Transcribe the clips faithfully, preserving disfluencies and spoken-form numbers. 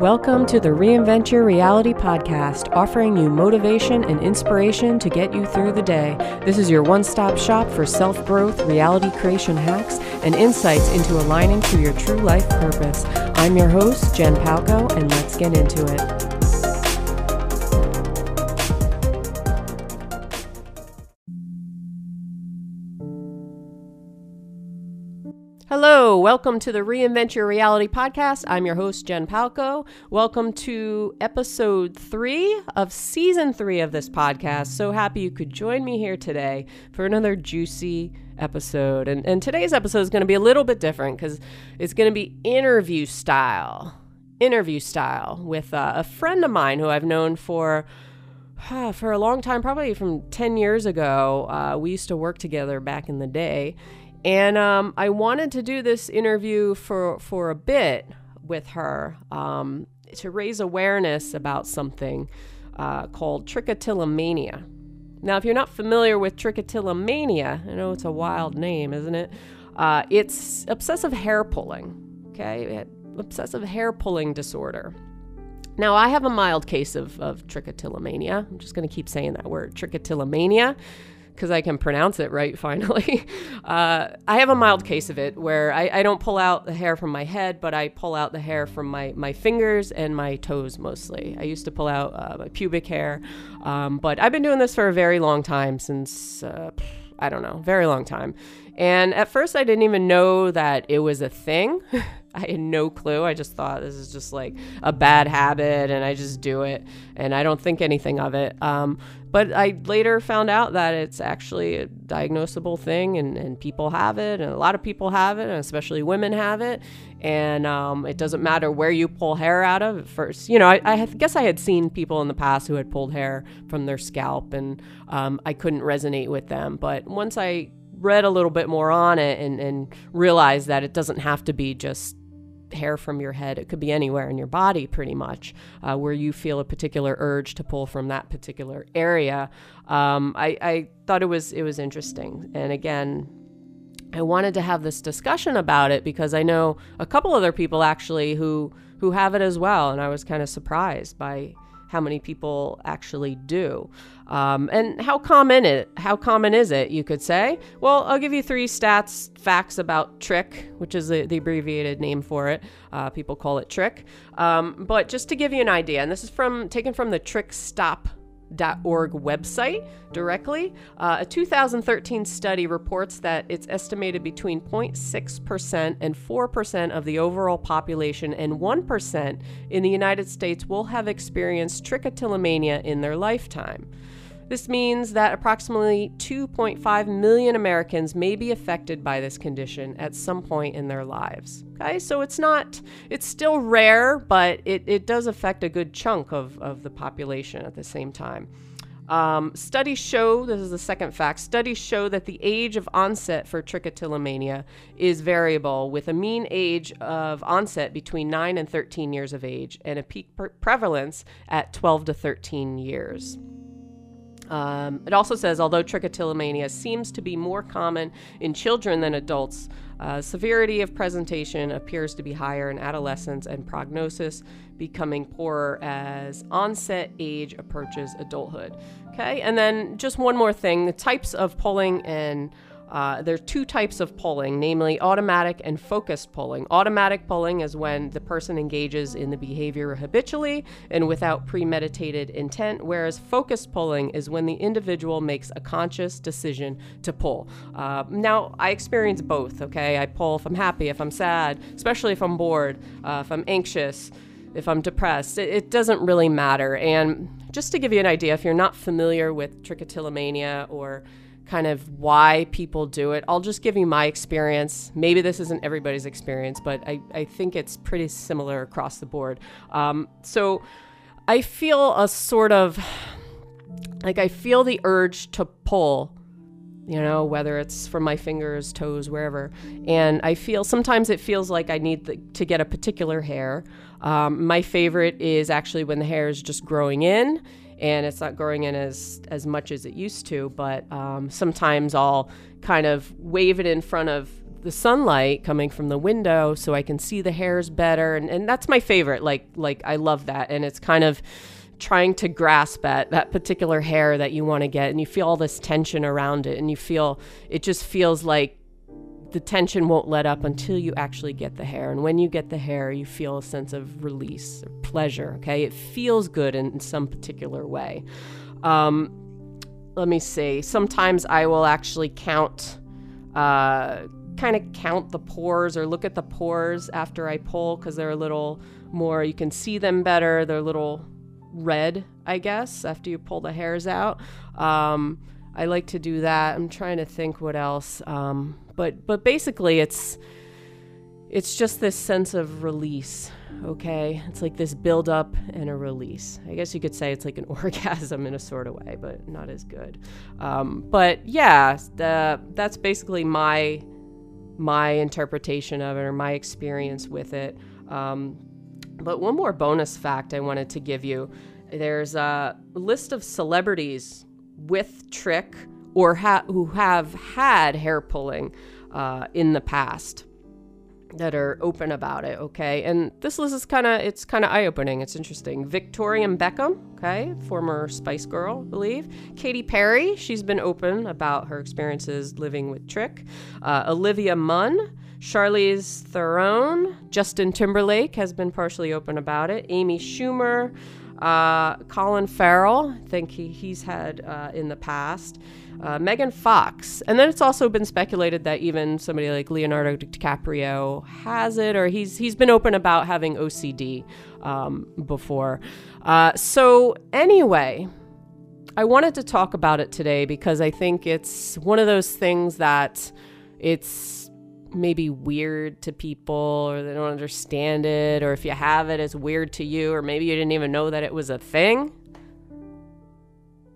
Welcome to the Reinvent Your Reality Podcast, offering you motivation and inspiration to get you through the day. This is your one-stop shop for self-growth, reality creation hacks, and insights into aligning to your true life purpose. I'm your host, Jen Palko, and let's get into it. Hello, welcome to the Reinvent Your Reality Podcast. I'm your host, Jen Palko. Welcome to episode three of season three of this podcast. So happy you could join me here today for another juicy episode. And, and today's episode is going to be a little bit different because it's going to be interview style, interview style with uh, a friend of mine who I've known for uh, for a long time, probably from ten years ago. Uh, we used to work together back in the day. And um, I wanted to do this interview for, for a bit with her um, to raise awareness about something uh, called trichotillomania. Now, if you're not familiar with trichotillomania, I know it's a wild name, isn't it? Uh, it's obsessive hair pulling, okay? Obsessive hair pulling disorder. Now, I have a mild case of, of trichotillomania. I'm just going to keep saying that word, trichotillomania, because I can pronounce it right, finally. Uh, I have a mild case of it where I, I don't pull out the hair from my head, but I pull out the hair from my, my fingers and my toes mostly. I used to pull out uh, my pubic hair, um, but I've been doing this for a very long time since, uh, I don't know, very long time. And at first I didn't even know that it was a thing. I had no clue. I just thought this is just like a bad habit and I just do it and I don't think anything of it. Um, but I later found out that it's actually a diagnosable thing and, and people have it, and a lot of people have it, and especially women have it. And um, it doesn't matter where you pull hair out of at first. You know, I, I guess I had seen people in the past who had pulled hair from their scalp, and um, I couldn't resonate with them. But once I read a little bit more on it and, and realized that it doesn't have to be just hair from your head. It could be anywhere in your body, pretty much, uh, where you feel a particular urge to pull from that particular area. Um, I, I thought it was it was interesting. And again, I wanted to have this discussion about it because I know a couple other people actually who who have it as well. And I was kind of surprised by how many people actually do. Um, and how common it, how common is it, you could say? Well, I'll give you three stats, facts about Trich, which is the, the abbreviated name for it. Uh, people call it Trich. Um, but just to give you an idea, and this is from taken from the TrichStop dot org website directly, uh, a two thousand thirteen study reports that it's estimated between zero point six percent and four percent of the overall population and one percent in the United States will have experienced trichotillomania in their lifetime. This means that approximately two point five million Americans may be affected by this condition at some point in their lives. Okay, so it's not, it's still rare, but it, it does affect a good chunk of, of the population at the same time. Um, studies show, this is the second fact, studies show that the age of onset for trichotillomania is variable, with a mean age of onset between nine and thirteen years of age and a peak pre- prevalence at twelve to thirteen years. Um, it also says, although trichotillomania seems to be more common in children than adults, uh, severity of presentation appears to be higher in adolescence and prognosis becoming poorer as onset age approaches adulthood. Okay, and then just one more thing, the types of pulling and Uh, there are two types of pulling, namely automatic and focused pulling. Automatic pulling is when the person engages in the behavior habitually and without premeditated intent, whereas focused pulling is when the individual makes a conscious decision to pull. Uh, now, I experience both, okay? I pull if I'm happy, if I'm sad, especially if I'm bored, uh, if I'm anxious, if I'm depressed. It, it doesn't really matter. And just to give you an idea, if you're not familiar with trichotillomania or kind of why people do it, I'll just give you my experience. Maybe this isn't everybody's experience, but I, I think it's pretty similar across the board. Um, so I feel a sort of, like I feel the urge to pull, you know, whether it's from my fingers, toes, wherever. And I feel, sometimes it feels like I need the, to get a particular hair. Um, my favorite is actually when the hair is just growing in. And it's not growing in as, as much as it used to, but um, sometimes I'll kind of wave it in front of the sunlight coming from the window so I can see the hairs better. And, and that's my favorite. Like, like I love that. And it's kind of trying to grasp at that particular hair that you want to get. And you feel all this tension around it. And you feel, it just feels like the tension won't let up until you actually get the hair. And when you get the hair, you feel a sense of release or pleasure. Okay. It feels good in, in some particular way. Um, let me see. Sometimes I will actually count, uh, kind of count the pores or look at the pores after I pull, because they're a little more, you can see them better. They're a little red, I guess, after you pull the hairs out. Um, I like to do that. I'm trying to think what else. Um, but, but basically it's, it's just this sense of release. Okay. It's like this build up and a release. I guess you could say it's like an orgasm in a sort of way, but not as good. Um, but yeah, the, that's basically my, my interpretation of it, or my experience with it. Um, but one more bonus fact I wanted to give you. There's a list of celebrities with trich or ha- who have had hair pulling uh, in the past, that are open about it, okay? And this list is kind of, it's kind of eye-opening. It's interesting. Victoria Beckham, okay? Former Spice Girl, I believe. Katy Perry, she's been open about her experiences living with trich. Uh, Olivia Munn, Charlize Theron, Justin Timberlake has been partially open about it. Amy Schumer, uh, Colin Farrell, I think he, he's had uh, in the past. Uh, Megan Fox. And then it's also been speculated that even somebody like Leonardo DiCaprio has it, or he's he's been open about having O C D um, before. Uh, so anyway, I wanted to talk about it today because I think it's one of those things that it's maybe weird to people, or they don't understand it, or if you have it, it's weird to you, or maybe you didn't even know that it was a thing.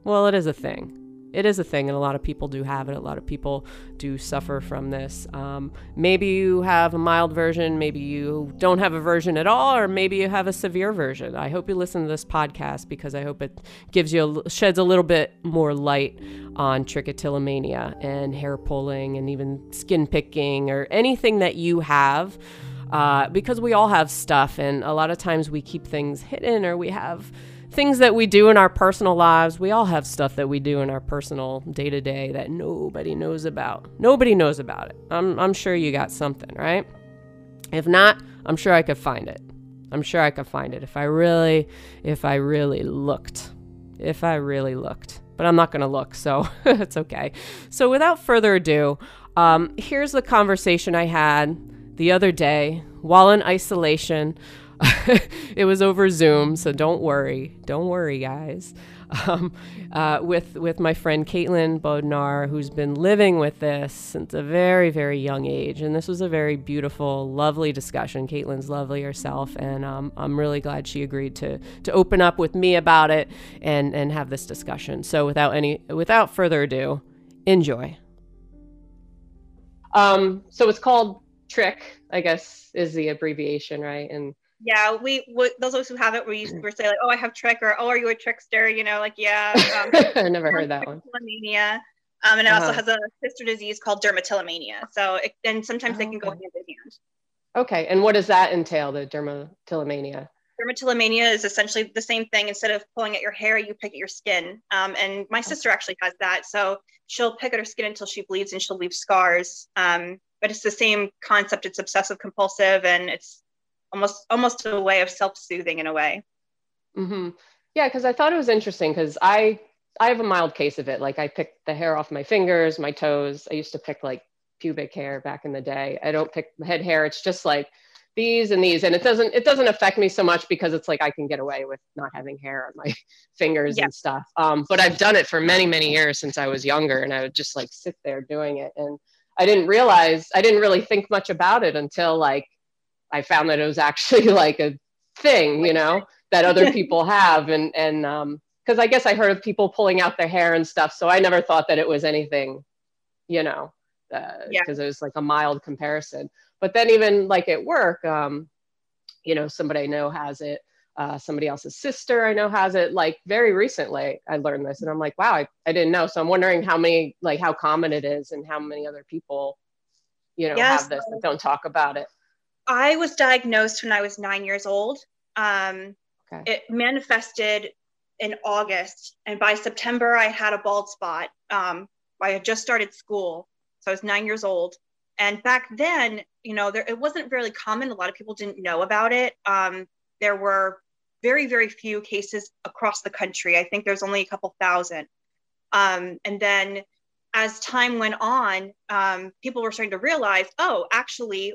Well, it is a thing. It is a thing, and a lot of people do have it. A lot of people do suffer from this. Um, maybe you have a mild version. Maybe you don't have a version at all, or maybe you have a severe version. I hope you listen to this podcast because I hope it gives you a, sheds a little bit more light on trichotillomania and hair pulling and even skin picking or anything that you have, uh, because we all have stuff, and a lot of times we keep things hidden, or we have things that we do in our personal lives. We all have stuff that we do in our personal day-to-day that nobody knows about. Nobody knows about it. I'm I'm sure you got something, right? If not, I'm sure I could find it. I'm sure I could find it if I really, if I really looked. If I really looked. But I'm not going to look, so it's okay. So without further ado, um, here's the conversation I had the other day while in isolation. It was over Zoom, so don't worry. Don't worry, guys. Um, uh, with with my friend Caitlin Bodnar, who's been living with this since a very, very young age. And this was a very beautiful, lovely discussion. Caitlin's lovely herself, and um, I'm really glad she agreed to to open up with me about it and, and have this discussion. So without any without further ado, enjoy. Um, so it's called trich, I guess, is the abbreviation, right? And yeah, we, we those of us who have it, we we say like, oh, I have trich, or oh, are you a trickster? You know, like yeah. Um, I never heard that one. Um, and it uh-huh. also has a sister disease called dermatillomania. So, it, and sometimes oh, they can okay. go hand in hand. Okay, and what does that entail? The dermatillomania. Dermatillomania is essentially the same thing. Instead of pulling at your hair, you pick at your skin. Um, and my sister actually has that. So she'll pick at her skin until she bleeds, and she'll leave scars. Um, but it's the same concept. It's obsessive compulsive, and it's almost almost a way of self-soothing in a way. Mm-hmm. Yeah, because I thought it was interesting because I I have a mild case of it. Like I pick the hair off my fingers, my toes. I used to pick like pubic hair back in the day. I don't pick head hair. It's just like these and these. And it doesn't it doesn't affect me so much because it's like I can get away with not having hair on my fingers yeah. and stuff. Um, but I've done it for many, many years since I was younger, and I would just like sit there doing it. And I didn't realize, I didn't really think much about it until like I found that it was actually like a thing, you know, that other people have. And, and, um, cause I guess I heard of people pulling out their hair and stuff. So I never thought that it was anything, you know, uh, yeah. cause it was like a mild comparison. But then even like at work, um, you know, somebody I know has it, uh, somebody else's sister I know has it. Like very recently I learned this, and I'm like, wow, I, I didn't know. So I'm wondering how many, like how common it is and how many other people you know, yes. have this, but don't talk about it. I was diagnosed when I was nine years old. Um, okay. It manifested in August, and by September I had a bald spot. Um, I had just started school, so I was nine years old. And back then, you know, there, it wasn't really common. A lot of people didn't know about it. Um, there were very, very few cases across the country. I think there's only a couple thousand. Um, and then as time went on, um, people were starting to realize, oh, actually,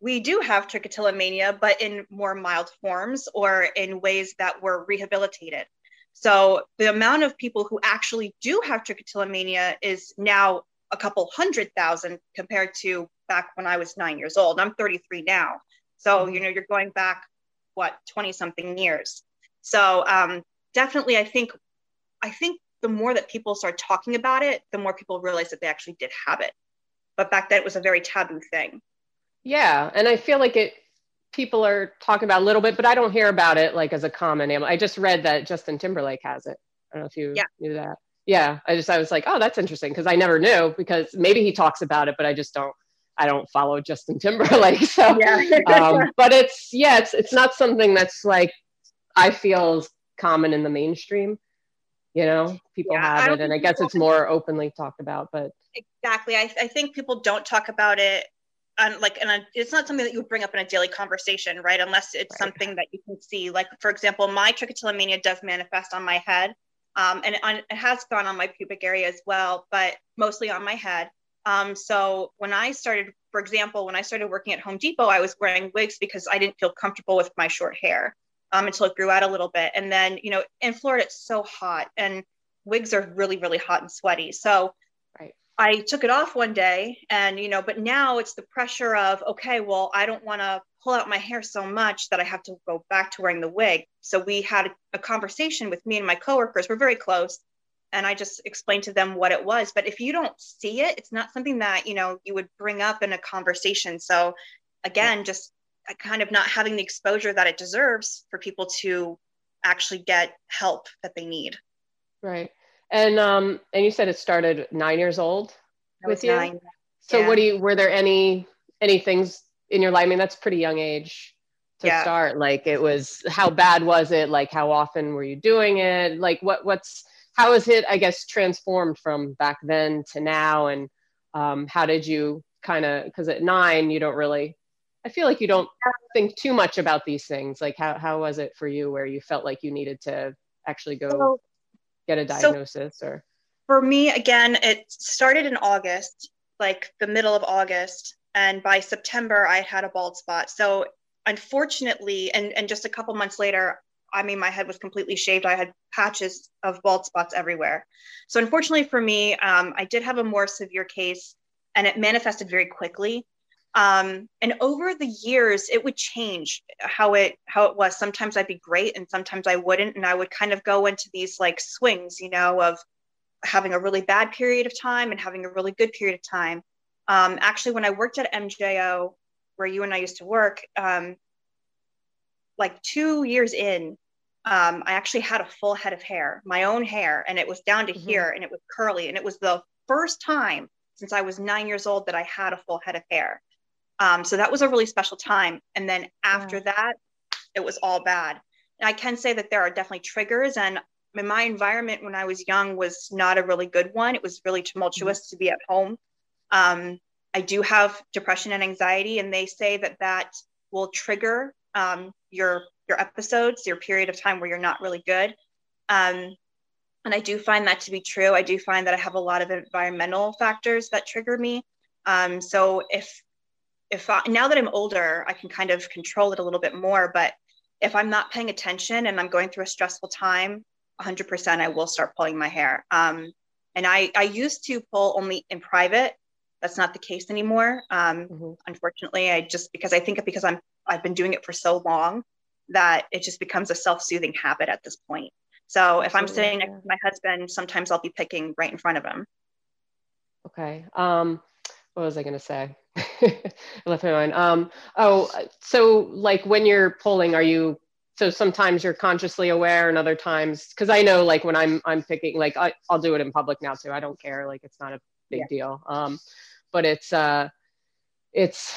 we do have trichotillomania, but in more mild forms or in ways that were rehabilitated. So the amount of people who actually do have trichotillomania is now a couple hundred thousand compared to back when I was nine years old. I'm thirty-three now. So, you know, you're going back, what, twenty something years. So um, definitely, I think, I think the more that people start talking about it, the more people realize that they actually did have it. But back then it was a very taboo thing. Yeah. And I feel like it, people are talking about a little bit, but I don't hear about it like as a common ailment. I just read that Justin Timberlake has it. I don't know if you yeah. knew that. Yeah. I just, I was like, oh, that's interesting. Cause I never knew, because maybe he talks about it, but I just don't, I don't follow Justin Timberlake. So, yeah. um, but it's, yeah, it's, it's not something that's like, I feel is common in the mainstream, you know, people yeah, have it. And I guess it's more openly talked about, but. Exactly. I, I think people don't talk about it. And like, and it's not something that you would bring up in a daily conversation, right? Unless it's right. something that you can see. Like, for example, my trichotillomania does manifest on my head, um, and on, it has gone on my pubic area as well, but mostly on my head. Um, so when I started, for example, when I started working at Home Depot, I was wearing wigs because I didn't feel comfortable with my short hair um, until it grew out a little bit. And then, you know, in Florida, it's so hot, and wigs are really, really hot and sweaty. So I took it off one day, and, you know, but now it's the pressure of, okay, well, I don't want to pull out my hair so much that I have to go back to wearing the wig. So we had a conversation with me and my coworkers. We're very close. And I just explained to them what it was. But if you don't see it, it's not something that, you know, you would bring up in a conversation. So again, just kind of not having the exposure that it deserves for people to actually get help that they need. Right. And, um, and you said it started nine years old with you. Nine. So yeah. what do you, were there any, any things in your life? I mean, that's pretty young age to yeah. start. Like, it was, how bad was it? Like, how often were you doing it? Like, what, what's, how is it, I guess, transformed from back then to now? And, um, how did you kind of, cause at nine, you don't really, I feel like you don't think too much about these things. Like, how, how was it for you where you felt like you needed to actually go so- get a diagnosis? So, or for me, again, it started in August, like the middle of August. And by September, I had a bald spot. So unfortunately, and, and just a couple months later, I mean, my head was completely shaved. I had patches of bald spots everywhere. So unfortunately for me, um, I did have a more severe case, and it manifested very quickly. Um, and over the years, it would change how it, how it was. Sometimes I'd be great, and sometimes I wouldn't. And I would kind of go into these like swings, you know, of having a really bad period of time and having a really good period of time. Um, actually, when I worked at M J O, where you and I used to work, um, like two years in, um, I actually had a full head of hair, my own hair, and it was down to mm-hmm. here, and it was curly. And it was the first time since I was nine years old that I had a full head of hair. Um, so that was a really special time. And then after yeah. that, it was all bad. And I can say that there are definitely triggers. And my environment when I was young was not a really good one. It was really tumultuous mm-hmm. to be at home. Um, I do have depression and anxiety, and they say that that will trigger um, your, your episodes, your period of time where you're not really good. Um, and I do find that to be true. I do find that I have a lot of environmental factors that trigger me. Um, so if If I, now that I'm older, I can kind of control it a little bit more, but if I'm not paying attention and I'm going through a stressful time, one hundred percent, I will start pulling my hair. Um, and I, I used to pull only in private. That's not the case anymore. Um, mm-hmm. Unfortunately, I just, because I think because I'm, I've been doing it for so long that it just becomes a self-soothing habit at this point. So if I'm sitting next to my husband, sometimes I'll be picking right in front of him. Okay. Um, what was I going to say? I left my mind. Um, oh, so like when you're pulling, are you, so sometimes you're consciously aware and other times, cause I know like when I'm, I'm picking, like I, I'll do it in public now too. I don't care. Like, it's not a big yeah. deal. Um, but it's, uh, it's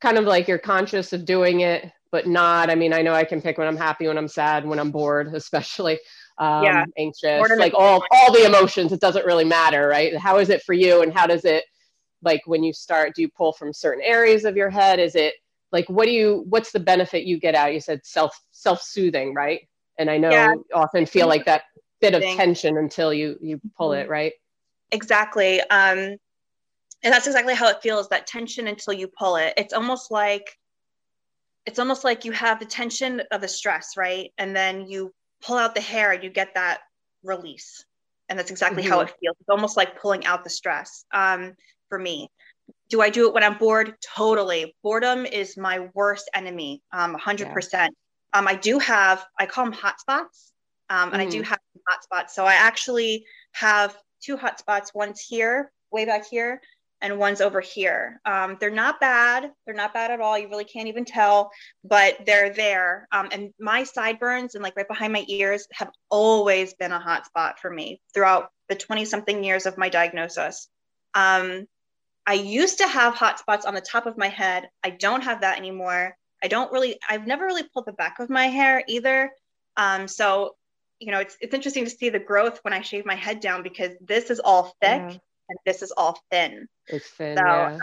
kind of like you're conscious of doing it, but not, I mean, I know I can pick when I'm happy, when I'm sad, when I'm bored, especially um, yeah. anxious, Order like all, all the emotions, it doesn't really matter, right? How is it for you? And how does it, like when you start, do you pull from certain areas of your head? Is it like, what do you, what's the benefit you get out? You said self, self-soothing, right? And I know yeah. you often feel like that bit of tension until you, you pull mm-hmm. it, right? Exactly. Um, and that's exactly how it feels, that tension until you pull it. It's almost like, it's almost like you have the tension of the stress, right? And then you pull out the hair and you get that release. And that's exactly mm-hmm. how it feels. It's almost like pulling out the stress um, for me. Do I do it when I'm bored? Totally. Boredom is my worst enemy, um, one hundred percent. Yeah. Um, I do have, I call them hotspots, um, and mm-hmm. I do have hotspots. So I actually have two hotspots. One's here, way back here, and one's over here. Um, they're not bad. They're not bad at all. You really can't even tell, but they're there. Um, and my sideburns and like right behind my ears have always been a hotspot for me throughout the twenty something years of my diagnosis. Um, I used to have hotspots on the top of my head. I don't have that anymore. I don't really, I've never really pulled the back of my hair either. Um, so, you know, it's, it's interesting to see the growth when I shave my head down, because this is all thick. Yeah. And this is all thin. It's thin. So, yeah. Um,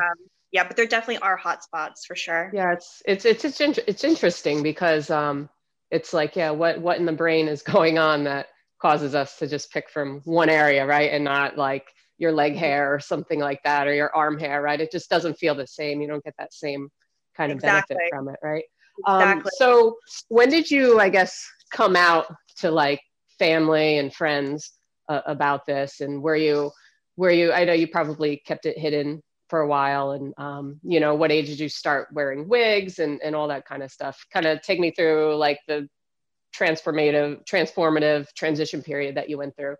yeah, but there definitely are hot spots for sure. Yeah, it's it's it's it's, in, it's interesting because um, it's like yeah, what what in the brain is going on that causes us to just pick from one area, right, and not like your leg hair or something like that, or your arm hair, right? It just doesn't feel the same. You don't get that same kind of exactly. benefit from it, right? Exactly. Um, so when did you, I guess, come out to like family and friends uh, about this, and were you? Where you, I know you probably kept it hidden for a while, and um, you know, what age did you start wearing wigs and, and all that kind of stuff? Kind of take me through like the transformative, transformative transition period that you went through.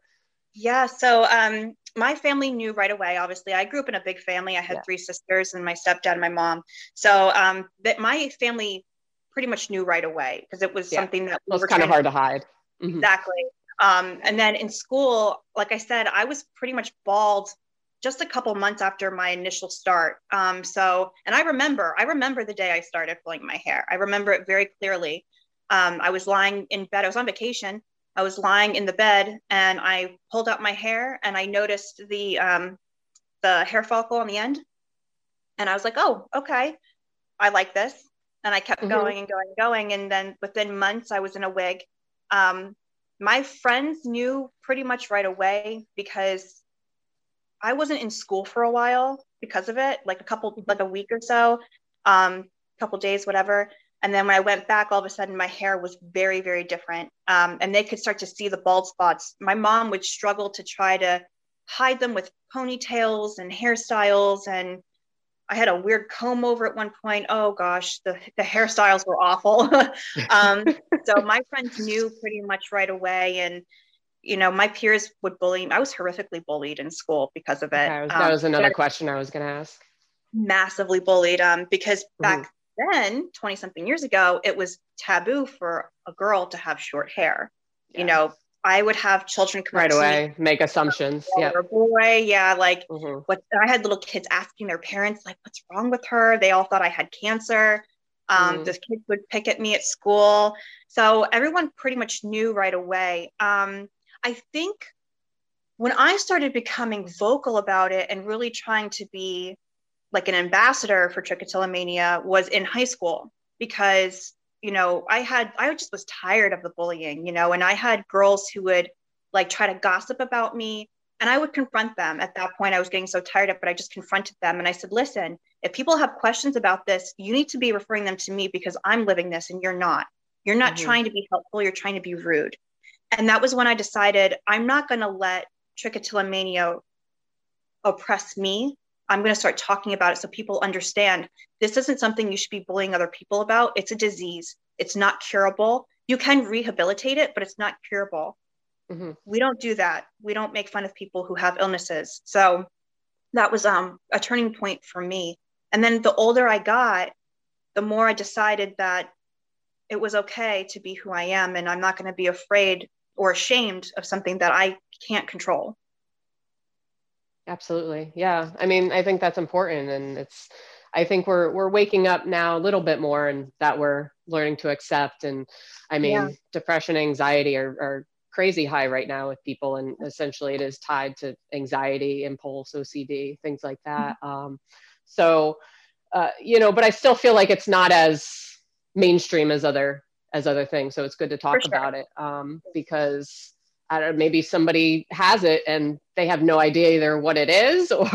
Yeah. So um, my family knew right away. Obviously, I grew up in a big family. I had yeah. three sisters and my stepdad and my mom. So um, but my family pretty much knew right away because it was yeah. something that we well, was kind of hard to hide. Mm-hmm. Exactly. Um, and then in school, like I said, I was pretty much bald just a couple months after my initial start. Um, so, and I remember, I remember the day I started pulling my hair. I remember it very clearly. Um, I was lying in bed. I was on vacation. I was lying in the bed and I pulled out my hair and I noticed the, um, the hair follicle on the end. And I was like, oh, okay. I like this. And I kept mm-hmm. going and going and going. And then within months I was in a wig. Um, My friends knew pretty much right away because I wasn't in school for a while because of it, like a couple, like a week or so, um, couple days, whatever. And then when I went back, all of a sudden my hair was very, very different. Um, and they could start to see the bald spots. My mom would struggle to try to hide them with ponytails and hairstyles. And I had a weird comb over at one point. Oh gosh, the, the hairstyles were awful. um, so my friends knew pretty much right away. And, you know, my peers would bully me. I was horrifically bullied in school because of it. Okay, that um, was another question I was going to ask. Massively bullied um, because back Ooh. then, twenty something years ago, it was taboo for a girl to have short hair. Yeah. You know, I would have children come right away, make assumptions. Yeah. Boy, yeah. Like mm-hmm. what I had little kids asking their parents, like, what's wrong with her? They all thought I had cancer. Um, mm-hmm. The kids would pick at me at school. So everyone pretty much knew right away. Um, I think when I started becoming vocal about it and really trying to be like an ambassador for trichotillomania was in high school, because you know, I had, I just was tired of the bullying, you know, and I had girls who would like try to gossip about me and I would confront them. At that point, I was getting so tired of it, but I just confronted them. And I said, listen, if people have questions about this, you need to be referring them to me because I'm living this and you're not, you're not mm-hmm. trying to be helpful. You're trying to be rude. And that was when I decided I'm not going to let trichotillomania oppress me. I'm going to start talking about it so people understand this isn't something you should be bullying other people about. It's a disease. It's not curable. You can rehabilitate it, but it's not curable. Mm-hmm. We don't do that. We don't make fun of people who have illnesses. So that was um, a turning point for me. And then the older I got, the more I decided that it was okay to be who I am. And I'm not going to be afraid or ashamed of something that I can't control. Absolutely. Yeah. I mean, I think that's important. And it's, I think we're we're waking up now a little bit more, and that we're learning to accept. And I mean, yeah. depression, anxiety are, are crazy high right now with people, and essentially it is tied to anxiety, impulse, O C D, things like that. Mm-hmm. Um, so, uh, you know, but I still feel like it's not as mainstream as other as other things. So it's good to talk sure. about it um, because I don't know, maybe somebody has it and they have no idea either what it is, or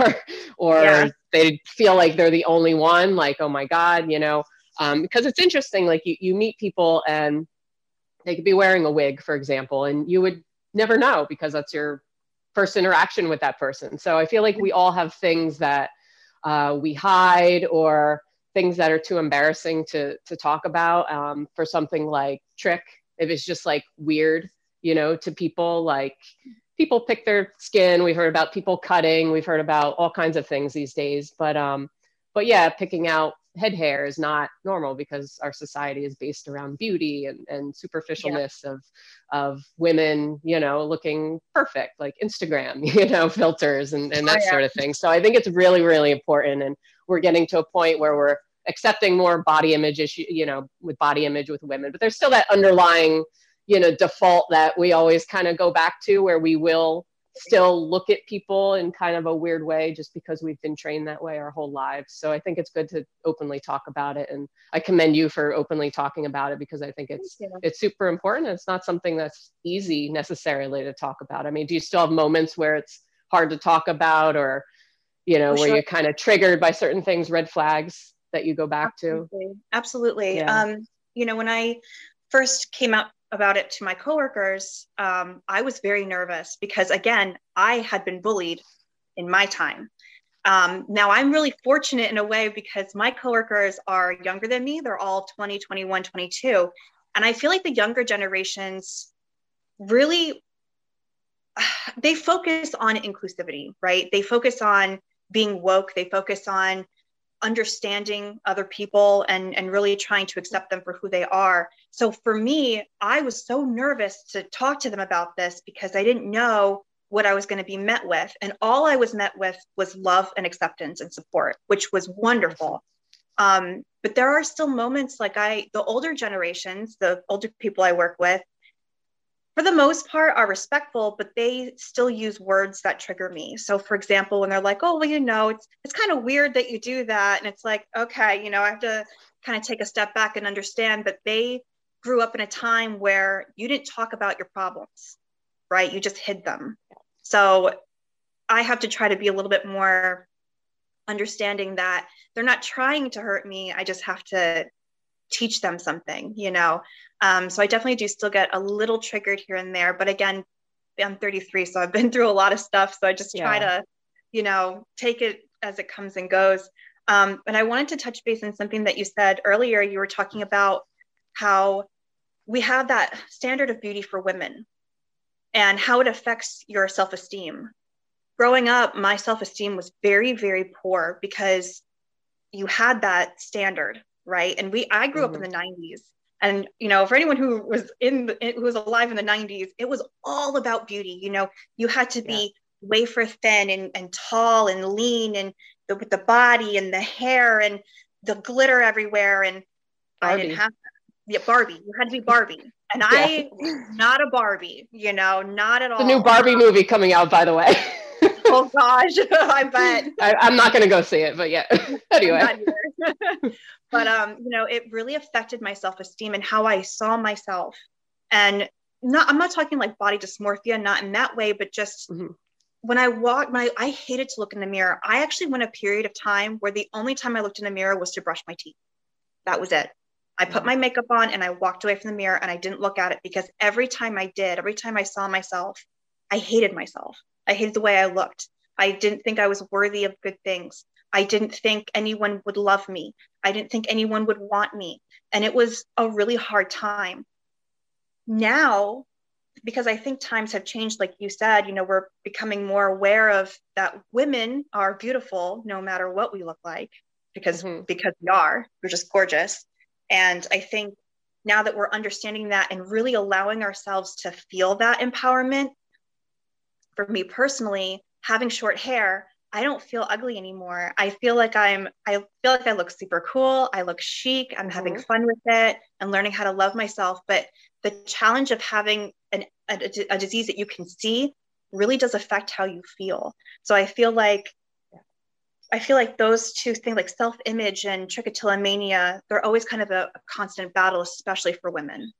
or yeah. they feel like they're the only one, like, oh my God, you know, um, because it's interesting, like you, you meet people and they could be wearing a wig, for example, and you would never know because that's your first interaction with that person. So I feel like we all have things that uh, we hide, or things that are too embarrassing to to talk about um, for something like trick. If it's just like weird, you know, to people, like people pick their skin. We've heard about people cutting. We've heard about all kinds of things these days, but, um, but yeah, picking out head hair is not normal because our society is based around beauty and, and superficialness yeah. of, of women, you know, looking perfect, like Instagram, you know, filters and, and that oh, yeah. sort of thing. So I think it's really, really important. And we're getting to a point where we're accepting more body image issue, you know, with body image with women, but there's still that underlying, you know, default that we always kind of go back to, where we will still look at people in kind of a weird way just because we've been trained that way our whole lives. So I think it's good to openly talk about it. And I commend you for openly talking about it, because I think it's it's super important. And it's not something that's easy necessarily to talk about. I mean, do you still have moments where it's hard to talk about, or, you know, for where sure. you're kind of triggered by certain things, red flags that you go back Absolutely. to? Absolutely. Yeah. Um, you know, when I first came out about it to my coworkers, um, I was very nervous because, again, I had been bullied in my time. Um, now I'm really fortunate in a way because my coworkers are younger than me. They're all twenty, twenty-one, twenty-two. And I feel like the younger generations really, they focus on inclusivity, right? They focus on being woke. They focus on understanding other people and, and really trying to accept them for who they are. So for me, I was so nervous to talk to them about this because I didn't know what I was going to be met with. And all I was met with was love and acceptance and support, which was wonderful. Um, but there are still moments like I, the older generations, the older people I work with, for the most part are respectful, but they still use words that trigger me. So for example, when they're like, oh, well, you know, it's, it's kind of weird that you do that. And it's like, okay, you know, I have to kind of take a step back and understand, but they grew up in a time where you didn't talk about your problems, right? You just hid them. So I have to try to be a little bit more understanding that they're not trying to hurt me. I just have to teach them something, you know? Um, so I definitely do still get a little triggered here and there, but again, I'm thirty-three. So I've been through a lot of stuff. So I just try yeah. to, you know, take it as it comes and goes. Um, but I wanted to touch base on something that you said earlier. You were talking about how we have that standard of beauty for women and how it affects your self-esteem. Growing up, my self-esteem was very, very poor because you had that standard, right? And we, I grew mm-hmm. up in the nineties. And, you know, for anyone who was in, the, who was alive in the nineties, it was all about beauty. You know, you had to be yeah. wafer thin and, and tall and lean and the, with the body and the hair and the glitter everywhere. And Barbie. I didn't have that. Yeah, Barbie. You had to be Barbie. And yeah. I was not a Barbie, you know, not at all. The new Barbie no. movie coming out, by the way. Oh, gosh. I bet. I, I'm not going to go see it, but yeah. Anyway. But, um, you know, it really affected my self-esteem and how I saw myself. And not, I'm not talking like body dysmorphia, not in that way, but just mm-hmm. when I walked, when I, I hated to look in the mirror. I actually went a period of time where the only time I looked in the mirror was to brush my teeth. That was it. I put my makeup on and I walked away from the mirror and I didn't look at it because every time I did, every time I saw myself, I hated myself. I hated the way I looked. I didn't think I was worthy of good things. I didn't think anyone would love me. I didn't think anyone would want me. And it was a really hard time. Now, because I think times have changed, like you said, you know, we're becoming more aware of that women are beautiful no matter what we look like, because, mm-hmm. because we are, we're just gorgeous. And I think now that we're understanding that and really allowing ourselves to feel that empowerment, for me personally, having short hair, I don't feel ugly anymore. I feel like I'm, I feel like I look super cool. I look chic. I'm having mm-hmm. fun with it. I'm learning how to love myself. But the challenge of having an, a, a disease that you can see really does affect how you feel. So I feel like, I feel like those two things, like self-image and trichotillomania, they're always kind of a, a constant battle, especially for women.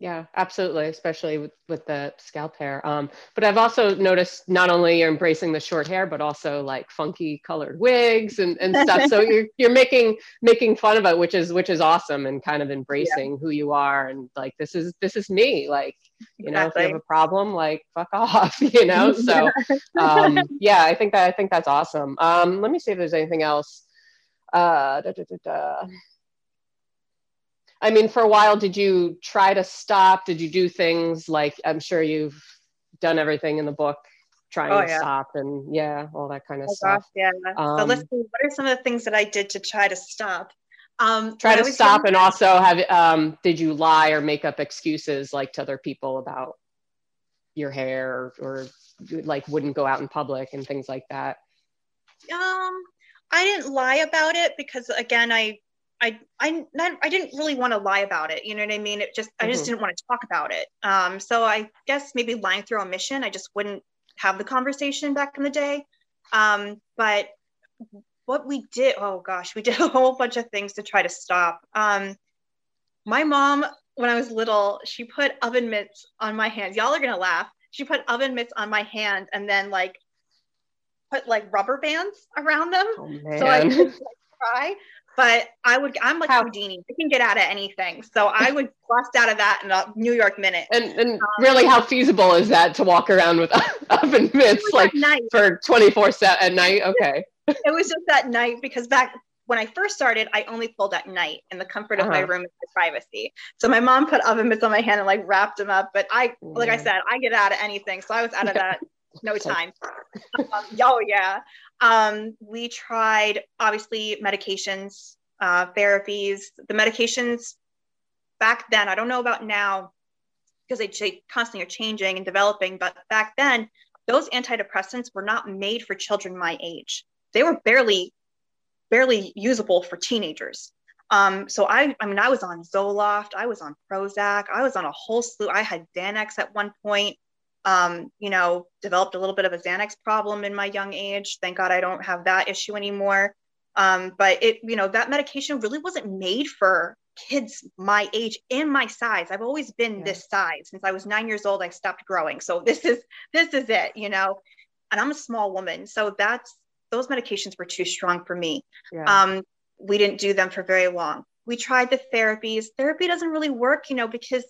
Yeah, absolutely. Especially with, with the scalp hair. Um, but I've also noticed not only you're embracing the short hair, but also like funky colored wigs and, and stuff. So you're, you're making, making fun of it, which is, which is awesome, and kind of embracing yeah. who you are. And like, this is, this is me, like, you know, exactly. if you have a problem, like fuck off, you know? So, um, yeah, I think that, I think that's awesome. Um, let me see if there's anything else. Uh, da, da, da, da. I mean, for a while, did you try to stop? Did you do things like, I'm sure you've done everything in the book, trying oh, yeah. to stop and yeah, all that kind of oh, stuff. Gosh, yeah. Um, so let's see, what are some of the things that I did to try to stop? Um, try to stop and also have, um, did you lie or make up excuses like to other people about your hair, or, or like wouldn't go out in public and things like that? Um, I didn't lie about it because again, I, I, I, I didn't really want to lie about it. You know what I mean? It just, I just mm-hmm. didn't want to talk about it. Um, so I guess maybe lying through omission, I just wouldn't have the conversation back in the day. Um, but what we did, oh gosh, we did a whole bunch of things to try to stop. Um, my mom, when I was little, she put oven mitts on my hands. Y'all are going to laugh. She put oven mitts on my hand and then like put like rubber bands around them. Oh, man. So I could like, cry. But I would, I'm like Houdini. I can get out of anything. So I would bust out of that in a New York minute. And, and um, really, how feasible is that to walk around with oven mitts like for twenty-four seven at night? Okay. It was just that night, because back when I first started, I only pulled at night in the comfort of uh-huh. my room and my privacy. So my mom put oven mitts on my hand and like wrapped them up. But I, yeah. like I said, I get out of anything. So I was out of that. No time. um, oh yeah. Um, we tried obviously medications, uh, therapies. The medications back then, I don't know about now because they ch- constantly are changing and developing, but back then those antidepressants were not made for children my age. They were barely, barely usable for teenagers. Um, so I, I mean, I was on Zoloft, I was on Prozac, I was on a whole slew. I had Xanax at one point. Um, you know, developed a little bit of a Xanax problem in my young age. Thank God I don't have that issue anymore. Um, but it, you know, that medication really wasn't made for kids my age and my size. I've always been yeah. this size. Since I was nine years old, I stopped growing. So this is, this is it, you know, and I'm a small woman. So that's, those medications were too strong for me. Yeah. Um, we didn't do them for very long. We tried the therapies. Therapy doesn't really work, you know, because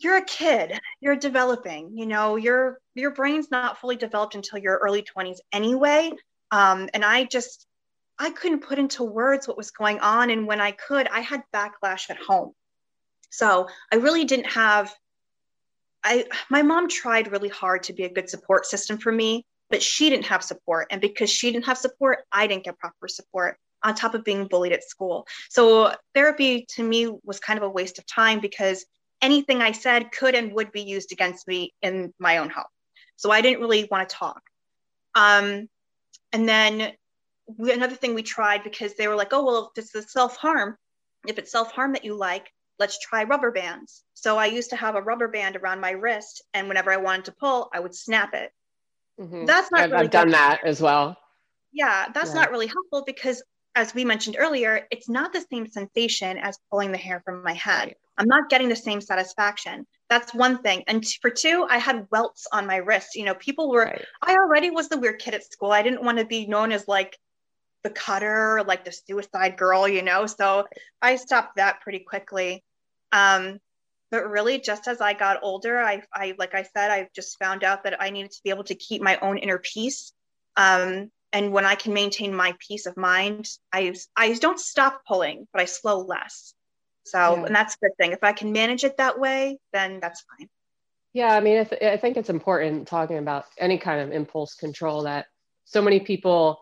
you're a kid, you're developing, you know, your, your brain's not fully developed until your early twenties anyway. Um, and I just, I couldn't put into words what was going on. And when I could, I had backlash at home. So I really didn't have, I, my mom tried really hard to be a good support system for me, but she didn't have support. And because she didn't have support, I didn't get proper support on top of being bullied at school. So therapy to me was kind of a waste of time, because anything I said could and would be used against me in my own home. So I didn't really want to talk. Um, and then we, another thing we tried, because they were like, oh, well, if this is self-harm, if it's self-harm that you like, let's try rubber bands. So I used to have a rubber band around my wrist, and whenever I wanted to pull, I would snap it. Mm-hmm. That's not I've, really I've done that as well. Yeah, that's yeah. not really helpful, because as we mentioned earlier, it's not the same sensation as pulling the hair from my head. Right. I'm not getting the same satisfaction. That's one thing. And for two, I had welts on my wrist. You know, people were, right. I already was the weird kid at school. I didn't want to be known as like the cutter, or like the suicide girl, you know? So I stopped that pretty quickly. Um, but really just as I got older, I, I, like I said, I just found out that I needed to be able to keep my own inner peace. Um, and when I can maintain my peace of mind, I, I don't stop pulling, but I slow less. So, yeah. and that's a good thing. If I can manage it that way, then that's fine. Yeah. I mean, I, th- I think it's important talking about any kind of impulse control that so many people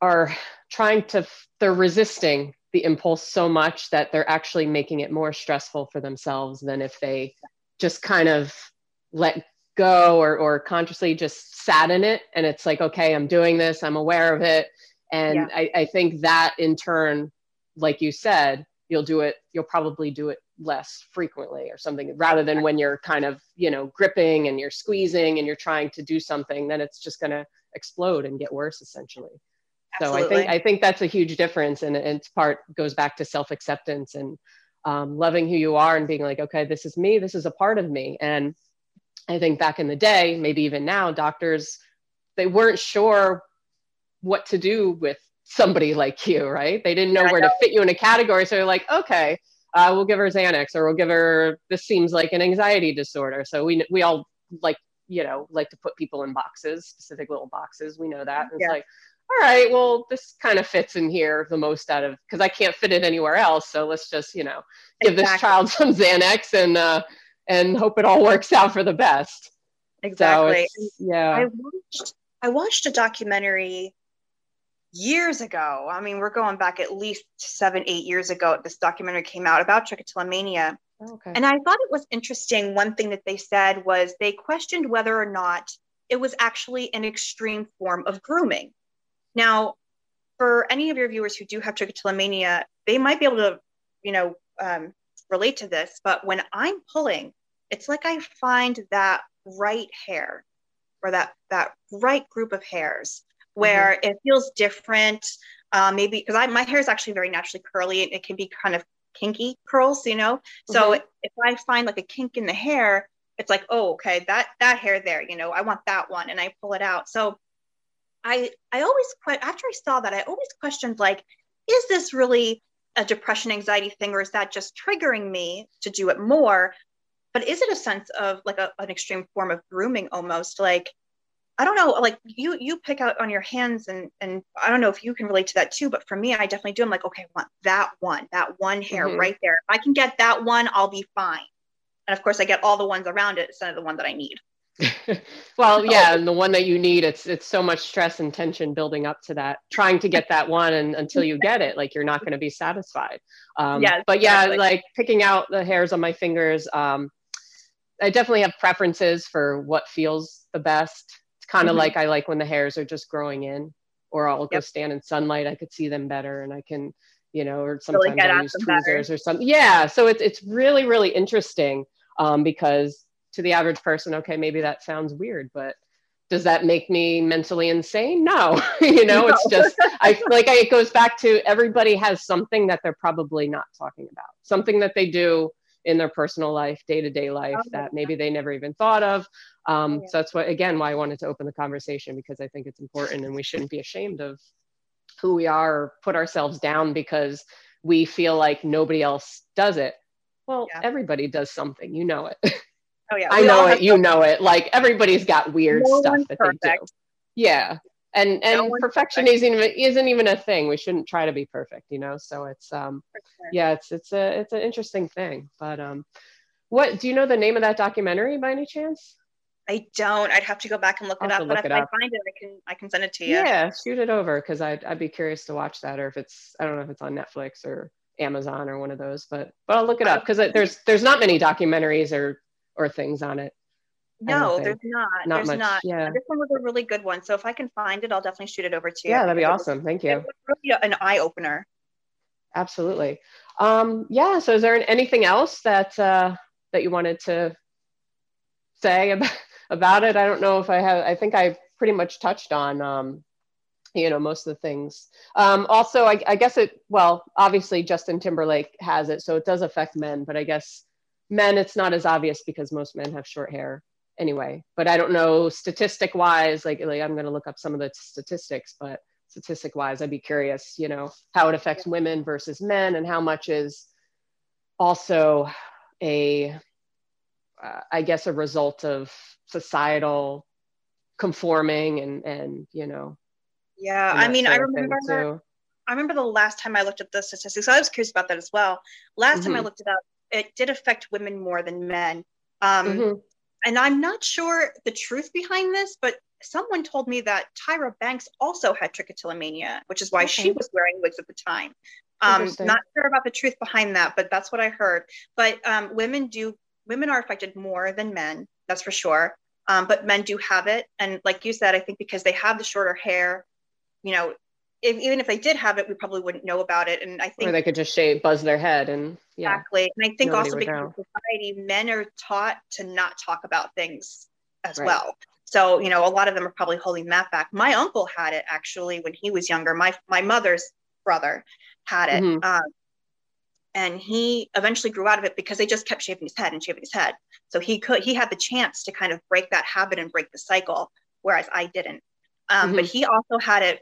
are trying to, f- they're resisting the impulse so much that they're actually making it more stressful for themselves than if they just kind of let go, or or consciously just sat in it. And it's like, okay, I'm doing this, I'm aware of it. And yeah. I, I think that in turn, like you said, you'll do it, you'll probably do it less frequently or something, rather than when you're kind of, you know, gripping and you're squeezing and you're trying to do something, then it's just going to explode and get worse essentially. Absolutely. So I think, I think that's a huge difference. And it's part goes back to self-acceptance and um, loving who you are and being like, okay, this is me, this is a part of me. And I think back in the day, maybe even now, doctors, they weren't sure what to do with somebody like you, right? They didn't know yeah, where know. to fit you in a category. So they're like, okay, uh, we'll give her Xanax, or we'll give her, this seems like an anxiety disorder. So we, we all like, you know, like to put people in boxes, specific little boxes. We know that. And yeah. It's like, all right, well, this kind of fits in here the most out of, because I can't fit it anywhere else. So let's just, you know, give exactly. this child some Xanax and, uh, and hope it all works out for the best. Exactly. So yeah. I watched, I watched a documentary years ago. I mean, we're going back at least seven, eight years ago. This documentary came out about trichotillomania. Okay. And I thought it was interesting. One thing that they said was they questioned whether or not it was actually an extreme form of grooming. Now, for any of your viewers who do have trichotillomania, they might be able to, you know, um, relate to this, but when I'm pulling, it's like I find that right hair, or that, that right group of hairs where mm-hmm. it feels different. Uh, maybe because I, my hair is actually very naturally curly, and it can be kind of kinky curls, you know? Mm-hmm. So if I find like a kink in the hair, it's like, oh, okay, that, that hair there, you know, I want that one. And I pull it out. So I, I always quite, after I saw that, I always questioned, like, is this really a depression, anxiety thing, or is that just triggering me to do it more? But is it a sense of like a, an extreme form of grooming almost? Like, I don't know, like you, you pick out on your hands, and, and I don't know if you can relate to that too, but for me, I definitely do. I'm like, okay, I want that one, that one hair mm-hmm. right there. If I can get that one, I'll be fine. And of course I get all the ones around it instead of the one that I need. Well, yeah. And the one that you need, it's, it's so much stress and tension building up to that, trying to get that one. And until you get it, like, you're not going to be satisfied. Um, yeah, but yeah, exactly. Like picking out the hairs on my fingers. Um, I definitely have preferences for what feels the best. It's kind of mm-hmm. like, I like when the hairs are just growing in, or I'll yep. go stand in sunlight. I could see them better, and I can, you know, or sometimes really I use tweezers better. or something. Yeah. So it's, it's really, really interesting um, because to the average person, okay, maybe that sounds weird, but does that make me mentally insane? No, you know, no. It's just, I feel like I, it goes back to everybody has something that they're probably not talking about, something that they do in their personal life, day-to-day life oh, that maybe they never even thought of. Um, yeah. So that's what, again, why I wanted to open the conversation, because I think it's important, and we shouldn't be ashamed of who we are, or put ourselves down because we feel like nobody else does it. Well, yeah. Everybody does something, you know it. Oh, yeah. I know it, you know it. Like, everybody's got weird stuff that they do. Yeah. And and perfection isn't even, isn't even a thing. We shouldn't try to be perfect, you know? So it's, um, yeah, it's, it's a, it's an interesting thing, but, um, what, do you know the name of that documentary by any chance? I don't, I'd have to go back and look it up, but if I find it, I can, I can send it to you. Yeah. Shoot it over. Cause I'd, I'd be curious to watch that, or if it's, I don't know if it's on Netflix or Amazon or one of those, but, but I'll look it up. Cause there's, there's not many documentaries or or things on it. No, there's not. Not there's much. Not. Yeah. This one was a really good one. So if I can find it, I'll definitely shoot it over to you. Yeah, that'd be awesome. Thank you. It was really an eye opener. Absolutely. Um, yeah. So is there anything else that, uh, that you wanted to say about, about it? I don't know if I have, I think I pretty much touched on, um, you know, most of the things. Um, also, I, I guess it, well, obviously Justin Timberlake has it, so it does affect men, but I guess men, it's not as obvious because most men have short hair anyway, but I don't know statistic wise, like, like I'm going to look up some of the statistics, but statistic wise, I'd be curious, you know, how it affects women versus men, and how much is also a, uh, I guess, a result of societal conforming and, and, you know. Yeah. I mean, I remember that. I remember the last time I looked at the statistics, so I was curious about that as well. Last mm-hmm. time I looked it up, it did affect women more than men. Um, mm-hmm. And I'm not sure the truth behind this, but someone told me that Tyra Banks also had trichotillomania, which is why okay. she was wearing wigs at the time. Um, not sure about the truth behind that, but that's what I heard. But um, women do, women are affected more than men, that's for sure. Um, but men do have it. And like you said, I think because they have the shorter hair, you know, if, even if they did have it, we probably wouldn't know about it. And I think or they could just shave, buzz their head and yeah, exactly. And I think also because of society, men are taught to not talk about things as right. well. So, you know, a lot of them are probably holding that back. My uncle had it actually when he was younger. My, my mother's brother had it. Mm-hmm. Um, and he eventually grew out of it because they just kept shaving his head and shaving his head. So he could, he had the chance to kind of break that habit and break the cycle. Whereas I didn't. Um, mm-hmm. But he also had it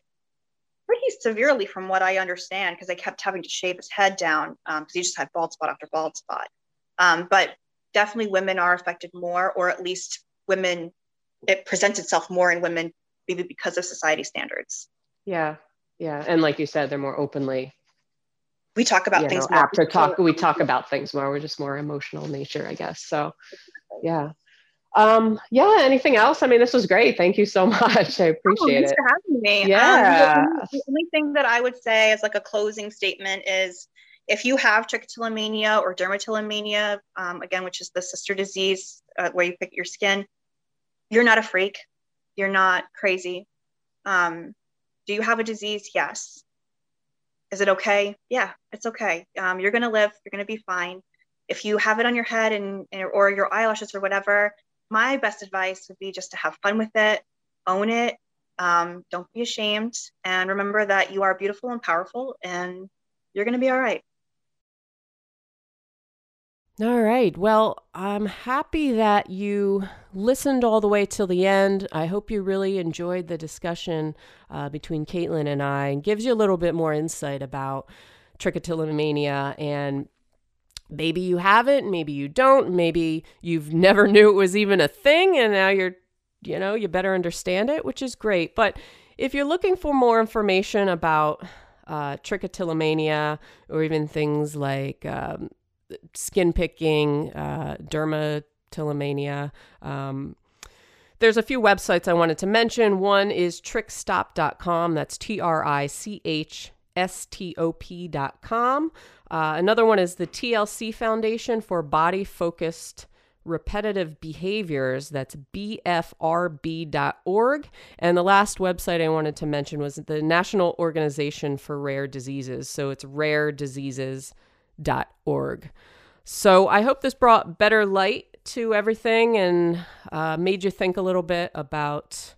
pretty severely from what I understand, because I kept having to shave his head down because um, he just had bald spot after bald spot. Um, but definitely women are affected more, or at least women, it presents itself more in women, maybe because of society standards. Yeah. Yeah. And like you said, they're more openly. We talk about you things know, more. After talk, we talk about things more. We're just more emotional in nature, I guess. So yeah. Um, yeah. Anything else? I mean, this was great. Thank you so much. I appreciate oh, thanks it. Thanks for having me. Yeah. Um, the, only, the only thing that I would say as like a closing statement is if you have trichotillomania or dermatillomania, um, again, which is the sister disease uh, where you pick your skin, you're not a freak. You're not crazy. Um, do you have a disease? Yes. Is it okay? Yeah, it's okay. Um, you're going to live. You're going to be fine. If you have it on your head and, or your eyelashes or whatever, my best advice would be just to have fun with it, own it. Um, don't be ashamed. And remember that you are beautiful and powerful and you're going to be all right. All right. Well, I'm happy that you listened all the way till the end. I hope you really enjoyed the discussion uh, between Caitlin and I, and gives you a little bit more insight about trichotillomania. And maybe you have it, maybe you don't, maybe you've never knew it was even a thing, and now you're, you know, you better understand it, which is great. But if you're looking for more information about uh, trichotillomania, or even things like um, skin picking, uh, dermatillomania. Um, there's a few websites I wanted to mention. One is trichstop dot com. That's T R I C H S T O P dot com. Uh, another one is the T L C Foundation for Body Focused Repetitive Behaviors. That's B F R B dot org. And the last website I wanted to mention was the National Organization for Rare Diseases. So it's rare diseases. Dot org. So I hope this brought better light to everything and uh, made you think a little bit about,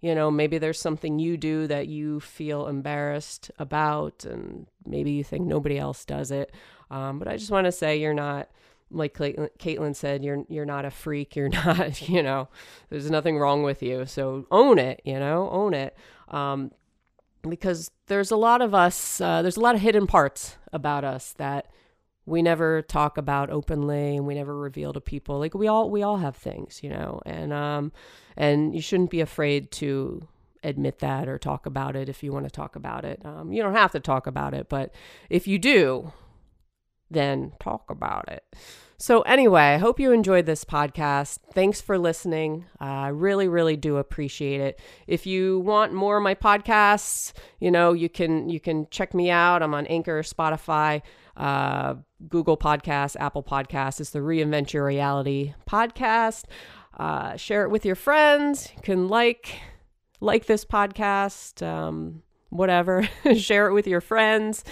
you know, maybe there's something you do that you feel embarrassed about, and maybe you think nobody else does it. Um, but I just want to say you're not, like Caitlin said, you're you're not a freak. You're not, you know, there's nothing wrong with you. So own it, you know, own it. Um, because there's a lot of us, uh, there's a lot of hidden parts about us that we never talk about openly and we never reveal to people. Like we all, we all have things, you know, and, um, and you shouldn't be afraid to admit that or talk about it. If you want to talk about it, um, you don't have to talk about it, but if you do, then talk about it. So anyway, I hope you enjoyed this podcast. Thanks for listening. I uh, really, really do appreciate it. If you want more of my podcasts, you know, you can you can check me out. I'm on Anchor, Spotify, uh, Google Podcasts, Apple Podcasts. It's the Reinvent Your Reality podcast. Uh, share it with your friends. You can like like this podcast, um, whatever. Share it with your friends.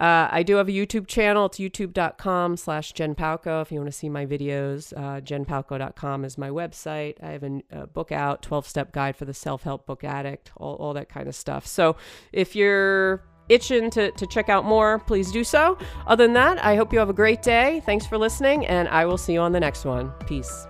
Uh, I do have a YouTube channel. It's youtube.com slash Jen Palko. If you want to see my videos, uh, jen palko dot com is my website. I have a, a book out, twelve-step guide for the self-help book addict, all, all that kind of stuff. So if you're itching to, to check out more, please do so. Other than that, I hope you have a great day. Thanks for listening, and I will see you on the next one. Peace.